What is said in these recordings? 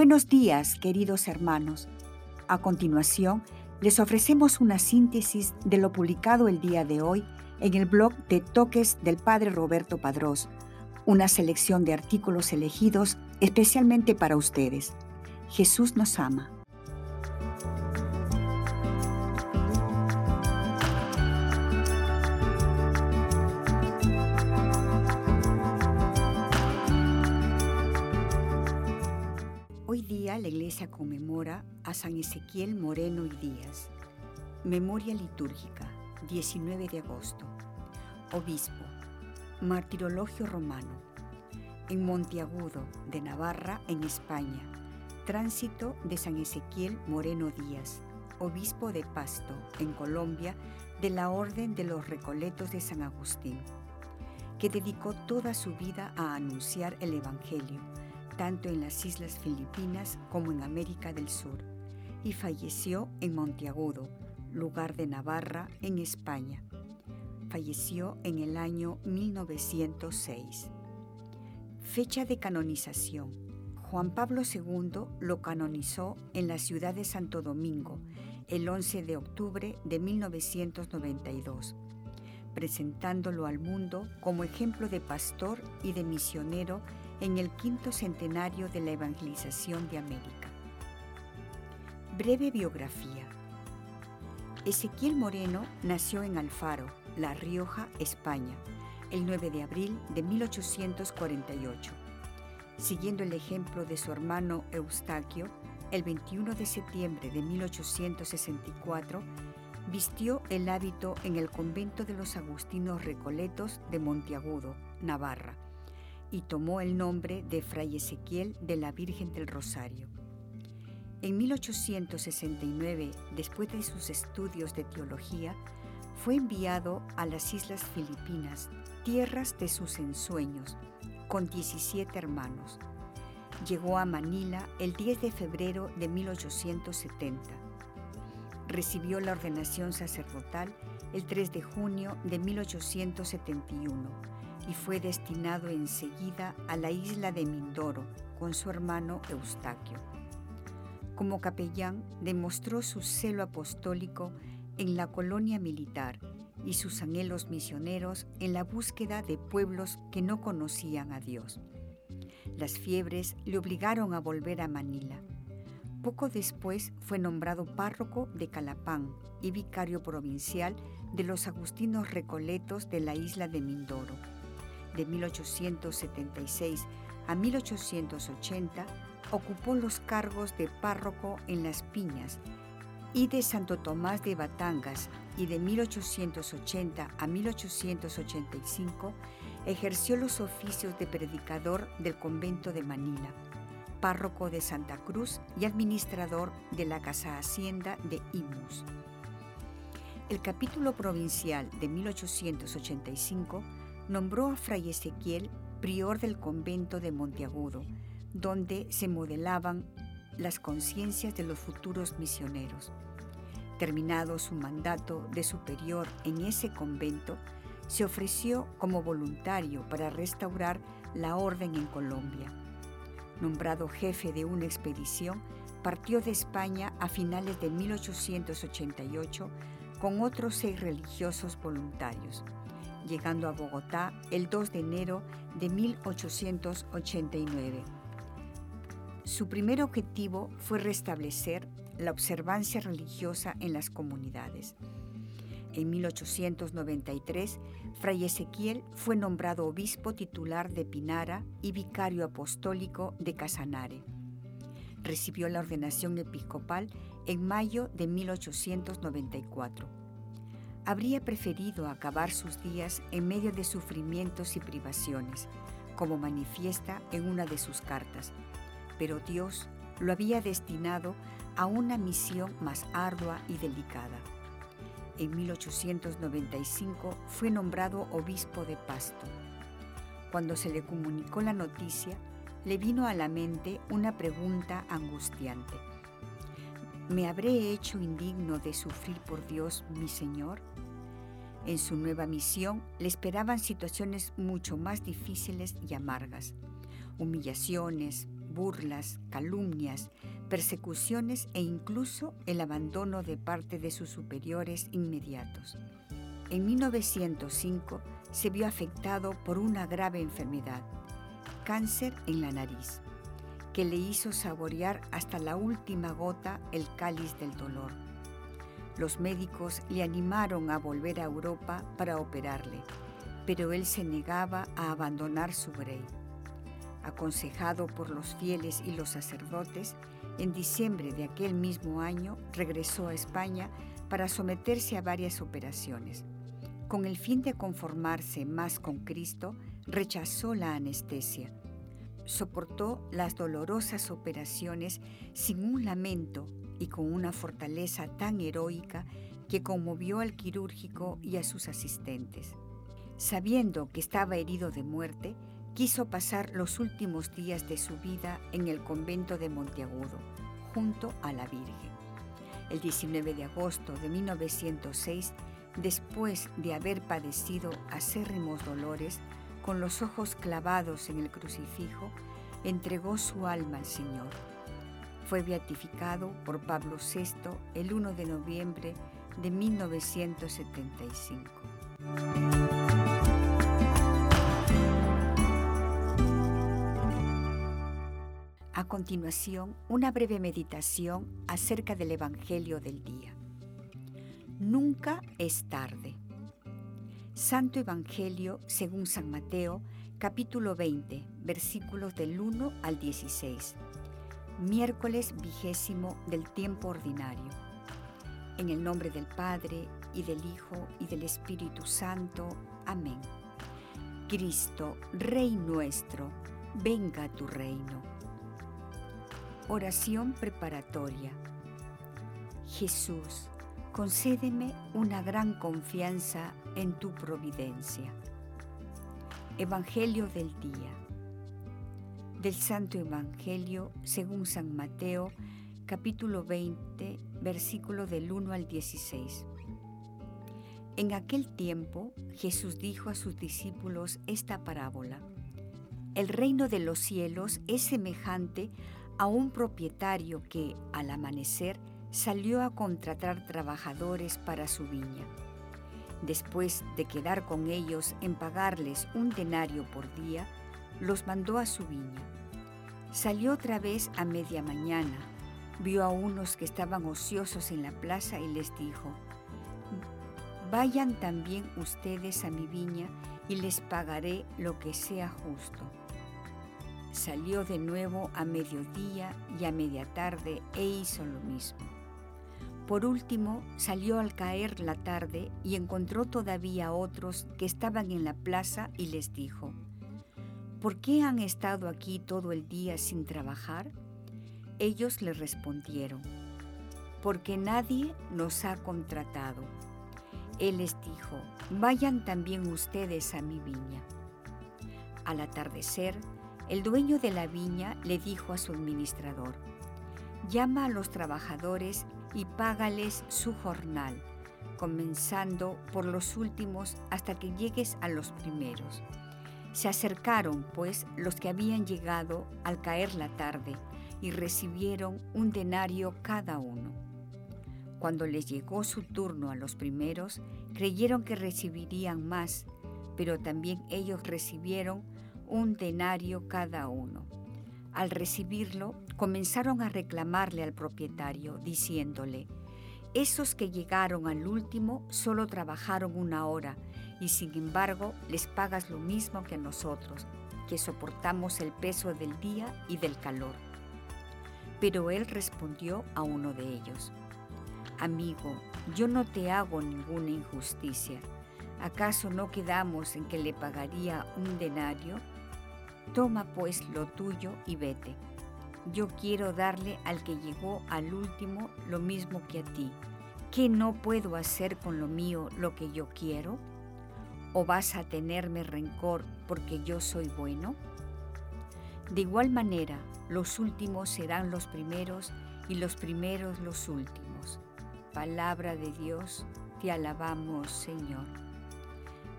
Buenos días, queridos hermanos. A continuación, les ofrecemos una síntesis de lo publicado el día de hoy en el blog de Toques del Padre Roberto Padrós, una selección de artículos elegidos especialmente para ustedes. Jesús nos ama. Hoy día la Iglesia conmemora a San Ezequiel Moreno y Díaz. Memoria litúrgica, 19 de agosto. Obispo, martirologio romano. En Monteagudo de Navarra, en España. Tránsito de San Ezequiel Moreno Díaz, obispo de Pasto, en Colombia, de la Orden de los Recoletos de San Agustín, que dedicó toda su vida a anunciar el Evangelio, tanto en las Islas Filipinas como en América del Sur, y falleció en Monteagudo, lugar de Navarra, en España. Falleció en el año 1906. Fecha de canonización. Juan Pablo II lo canonizó en la ciudad de Santo Domingo el 11 de octubre de 1992, presentándolo al mundo como ejemplo de pastor y de misionero en el quinto centenario de la evangelización de América. Breve biografía. Ezequiel Moreno nació en Alfaro, La Rioja, España, el 9 de abril de 1848. Siguiendo el ejemplo de su hermano Eustaquio, el 21 de septiembre de 1864, vistió el hábito en el convento de los agustinos recoletos de Monteagudo, Navarra, y tomó el nombre de Fray Ezequiel de la Virgen del Rosario. En 1869, después de sus estudios de teología, fue enviado a las Islas Filipinas, tierras de sus ensueños, con 17 hermanos. Llegó a Manila el 10 de febrero de 1870. Recibió la ordenación sacerdotal el 3 de junio de 1871. Y fue destinado enseguida a la isla de Mindoro con su hermano Eustaquio. Como capellán demostró su celo apostólico en la colonia militar y sus anhelos misioneros en la búsqueda de pueblos que no conocían a Dios. Las fiebres le obligaron a volver a Manila. Poco después fue nombrado párroco de Calapán y vicario provincial de los agustinos recoletos de la isla de Mindoro. De 1876 a 1880 ocupó los cargos de párroco en Las Piñas y de Santo Tomás de Batangas, y de 1880 a 1885 ejerció los oficios de predicador del convento de Manila, párroco de Santa Cruz y administrador de la Casa Hacienda de Imus. El capítulo provincial de 1885 nombró a Fray Ezequiel prior del convento de Monteagudo, donde se modelaban las conciencias de los futuros misioneros. Terminado su mandato de superior en ese convento, se ofreció como voluntario para restaurar la orden en Colombia. Nombrado jefe de una expedición, partió de España a finales de 1888 con otros 6 religiosos voluntarios, llegando a Bogotá el 2 de enero de 1889. Su primer objetivo fue restablecer la observancia religiosa en las comunidades. En 1893, Fray Ezequiel fue nombrado obispo titular de Pinara y vicario apostólico de Casanare. Recibió la ordenación episcopal en mayo de 1894. Habría preferido acabar sus días en medio de sufrimientos y privaciones, como manifiesta en una de sus cartas, pero Dios lo había destinado a una misión más ardua y delicada. En 1895 fue nombrado obispo de Pasto. Cuando se le comunicó la noticia, le vino a la mente una pregunta angustiante. ¿Me habré hecho indigno de sufrir por Dios, mi Señor? En su nueva misión le esperaban situaciones mucho más difíciles y amargas, humillaciones, burlas, calumnias, persecuciones e incluso el abandono de parte de sus superiores inmediatos. En 1905 se vio afectado por una grave enfermedad, cáncer en la nariz, que le hizo saborear hasta la última gota el cáliz del dolor. Los médicos le animaron a volver a Europa para operarle, pero él se negaba a abandonar su Brey. Aconsejado por los fieles y los sacerdotes, en diciembre de aquel mismo año regresó a España para someterse a varias operaciones. Con el fin de conformarse más con Cristo, rechazó la anestesia. Soportó las dolorosas operaciones sin un lamento y con una fortaleza tan heroica que conmovió al quirúrgico y a sus asistentes. Sabiendo que estaba herido de muerte, quiso pasar los últimos días de su vida en el convento de Monteagudo, junto a la Virgen. El 19 de agosto de 1906, después de haber padecido acérrimos dolores, con los ojos clavados en el crucifijo, entregó su alma al Señor. Fue beatificado por Pablo VI el 1 de noviembre de 1975. A continuación, una breve meditación acerca del Evangelio del día. Nunca es tarde. Santo Evangelio según San Mateo, capítulo 20, versículos del 1 al 16. Miércoles vigésimo del tiempo ordinario. En el nombre del Padre, y del Hijo, y del Espíritu Santo. Amén. Cristo, Rey nuestro, venga a tu reino. Oración preparatoria. Jesús, concédeme una gran confianza en tu providencia. Evangelio del día. Del Santo Evangelio según San Mateo, capítulo 20, versículo del 1 al 16. En aquel tiempo, Jesús dijo a sus discípulos esta parábola: El reino de los cielos es semejante a un propietario que, al amanecer, salió a contratar trabajadores para su viña. Después de quedar con ellos en pagarles un denario por día, los mandó a su viña. Salió otra vez a media mañana, vio a unos que estaban ociosos en la plaza y les dijo: Vayan también ustedes a mi viña y les pagaré lo que sea justo. Salió de nuevo a mediodía y a media tarde e hizo lo mismo. Por último, salió al caer la tarde y encontró todavía otros que estaban en la plaza y les dijo: ¿Por qué han estado aquí todo el día sin trabajar? Ellos le respondieron: Porque nadie nos ha contratado. Él les dijo: Vayan también ustedes a mi viña. Al atardecer, el dueño de la viña le dijo a su administrador: Llama a los trabajadores y págales su jornal, comenzando por los últimos hasta que llegues a los primeros. Se acercaron, pues, los que habían llegado al caer la tarde y recibieron un denario cada uno. Cuando les llegó su turno a los primeros, creyeron que recibirían más, pero también ellos recibieron un denario cada uno. Al recibirlo, comenzaron a reclamarle al propietario, diciéndole: Esos que llegaron al último solo trabajaron una hora, y sin embargo les pagas lo mismo que a nosotros, que soportamos el peso del día y del calor. Pero él respondió a uno de ellos: Amigo, yo no te hago ninguna injusticia. ¿Acaso no quedamos en que le pagaría un denario? Toma pues lo tuyo y vete. Yo quiero darle al que llegó al último lo mismo que a ti. ¿Qué no puedo hacer con lo mío lo que yo quiero? ¿O vas a tenerme rencor porque yo soy bueno? De igual manera, los últimos serán los primeros y los primeros los últimos. Palabra de Dios, te alabamos, Señor.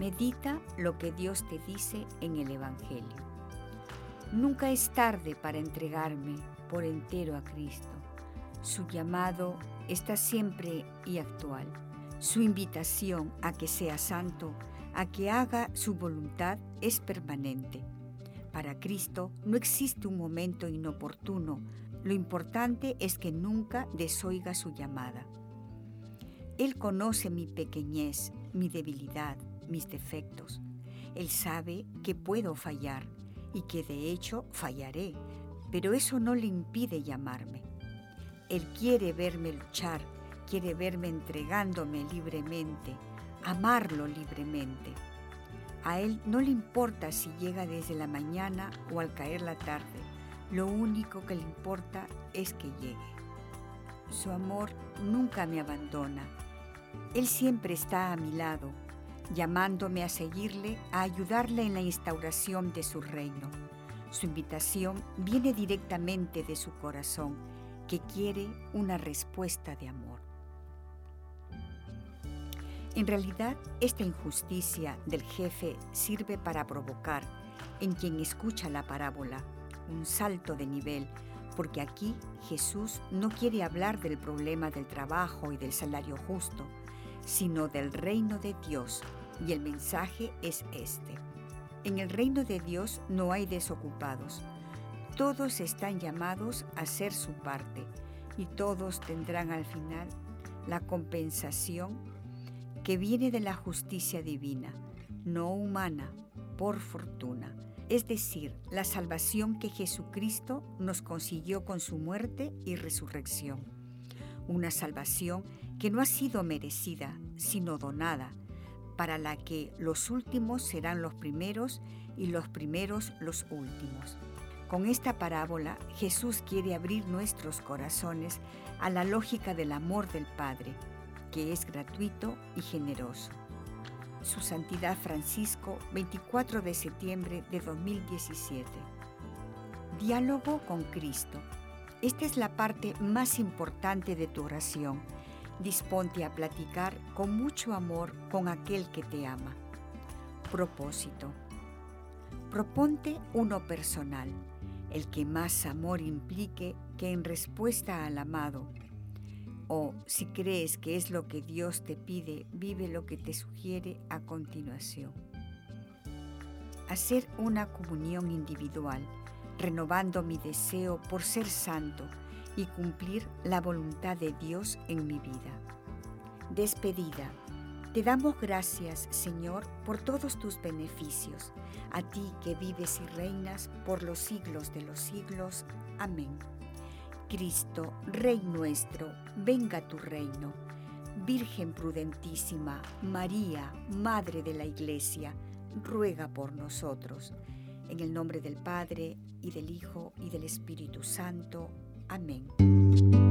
Medita lo que Dios te dice en el Evangelio. Nunca es tarde para entregarme por entero a Cristo. Su llamado está siempre y actual. Su invitación a que sea santo, a que haga su voluntad, es permanente. Para Cristo no existe un momento inoportuno. Lo importante es que nunca desoiga su llamada. Él conoce mi pequeñez, mi debilidad, mis defectos. Él sabe que puedo fallar y que de hecho fallaré, pero eso no le impide llamarme. Él quiere verme luchar, quiere verme entregándome libremente, amarlo libremente. A Él no le importa si llega desde la mañana o al caer la tarde. Lo único que le importa es que llegue. Su amor nunca me abandona. Él siempre está a mi lado, llamándome a seguirle, a ayudarle en la instauración de su reino. Su invitación viene directamente de su corazón, que quiere una respuesta de amor. En realidad, esta injusticia del jefe sirve para provocar, en quien escucha la parábola, un salto de nivel, porque aquí Jesús no quiere hablar del problema del trabajo y del salario justo, sino del reino de Dios, y el mensaje es este. En el reino de Dios no hay desocupados. Todos están llamados a hacer su parte, y todos tendrán al final la compensación que viene de la justicia divina, no humana, por fortuna, es decir, la salvación que Jesucristo nos consiguió con su muerte y resurrección. Una salvación que no ha sido merecida, sino donada, para la que los últimos serán los primeros y los primeros los últimos. Con esta parábola, Jesús quiere abrir nuestros corazones a la lógica del amor del Padre, que es gratuito y generoso. Su Santidad Francisco, 24 de septiembre de 2017. Diálogo con Cristo. Esta es la parte más importante de tu oración. Disponte a platicar con mucho amor con aquel que te ama. Propósito. Proponte uno personal, el que más amor implique, que en respuesta al amado, o, si crees que es lo que Dios te pide, vive lo que te sugiere a continuación. Hacer una comunión individual, renovando mi deseo por ser santo y cumplir la voluntad de Dios en mi vida. Despedida. Te damos gracias, Señor, por todos tus beneficios, a ti que vives y reinas por los siglos de los siglos. Amén. Cristo, Rey nuestro, venga tu reino. Virgen prudentísima, María, Madre de la Iglesia, ruega por nosotros. En el nombre del Padre, y del Hijo, y del Espíritu Santo. Amén.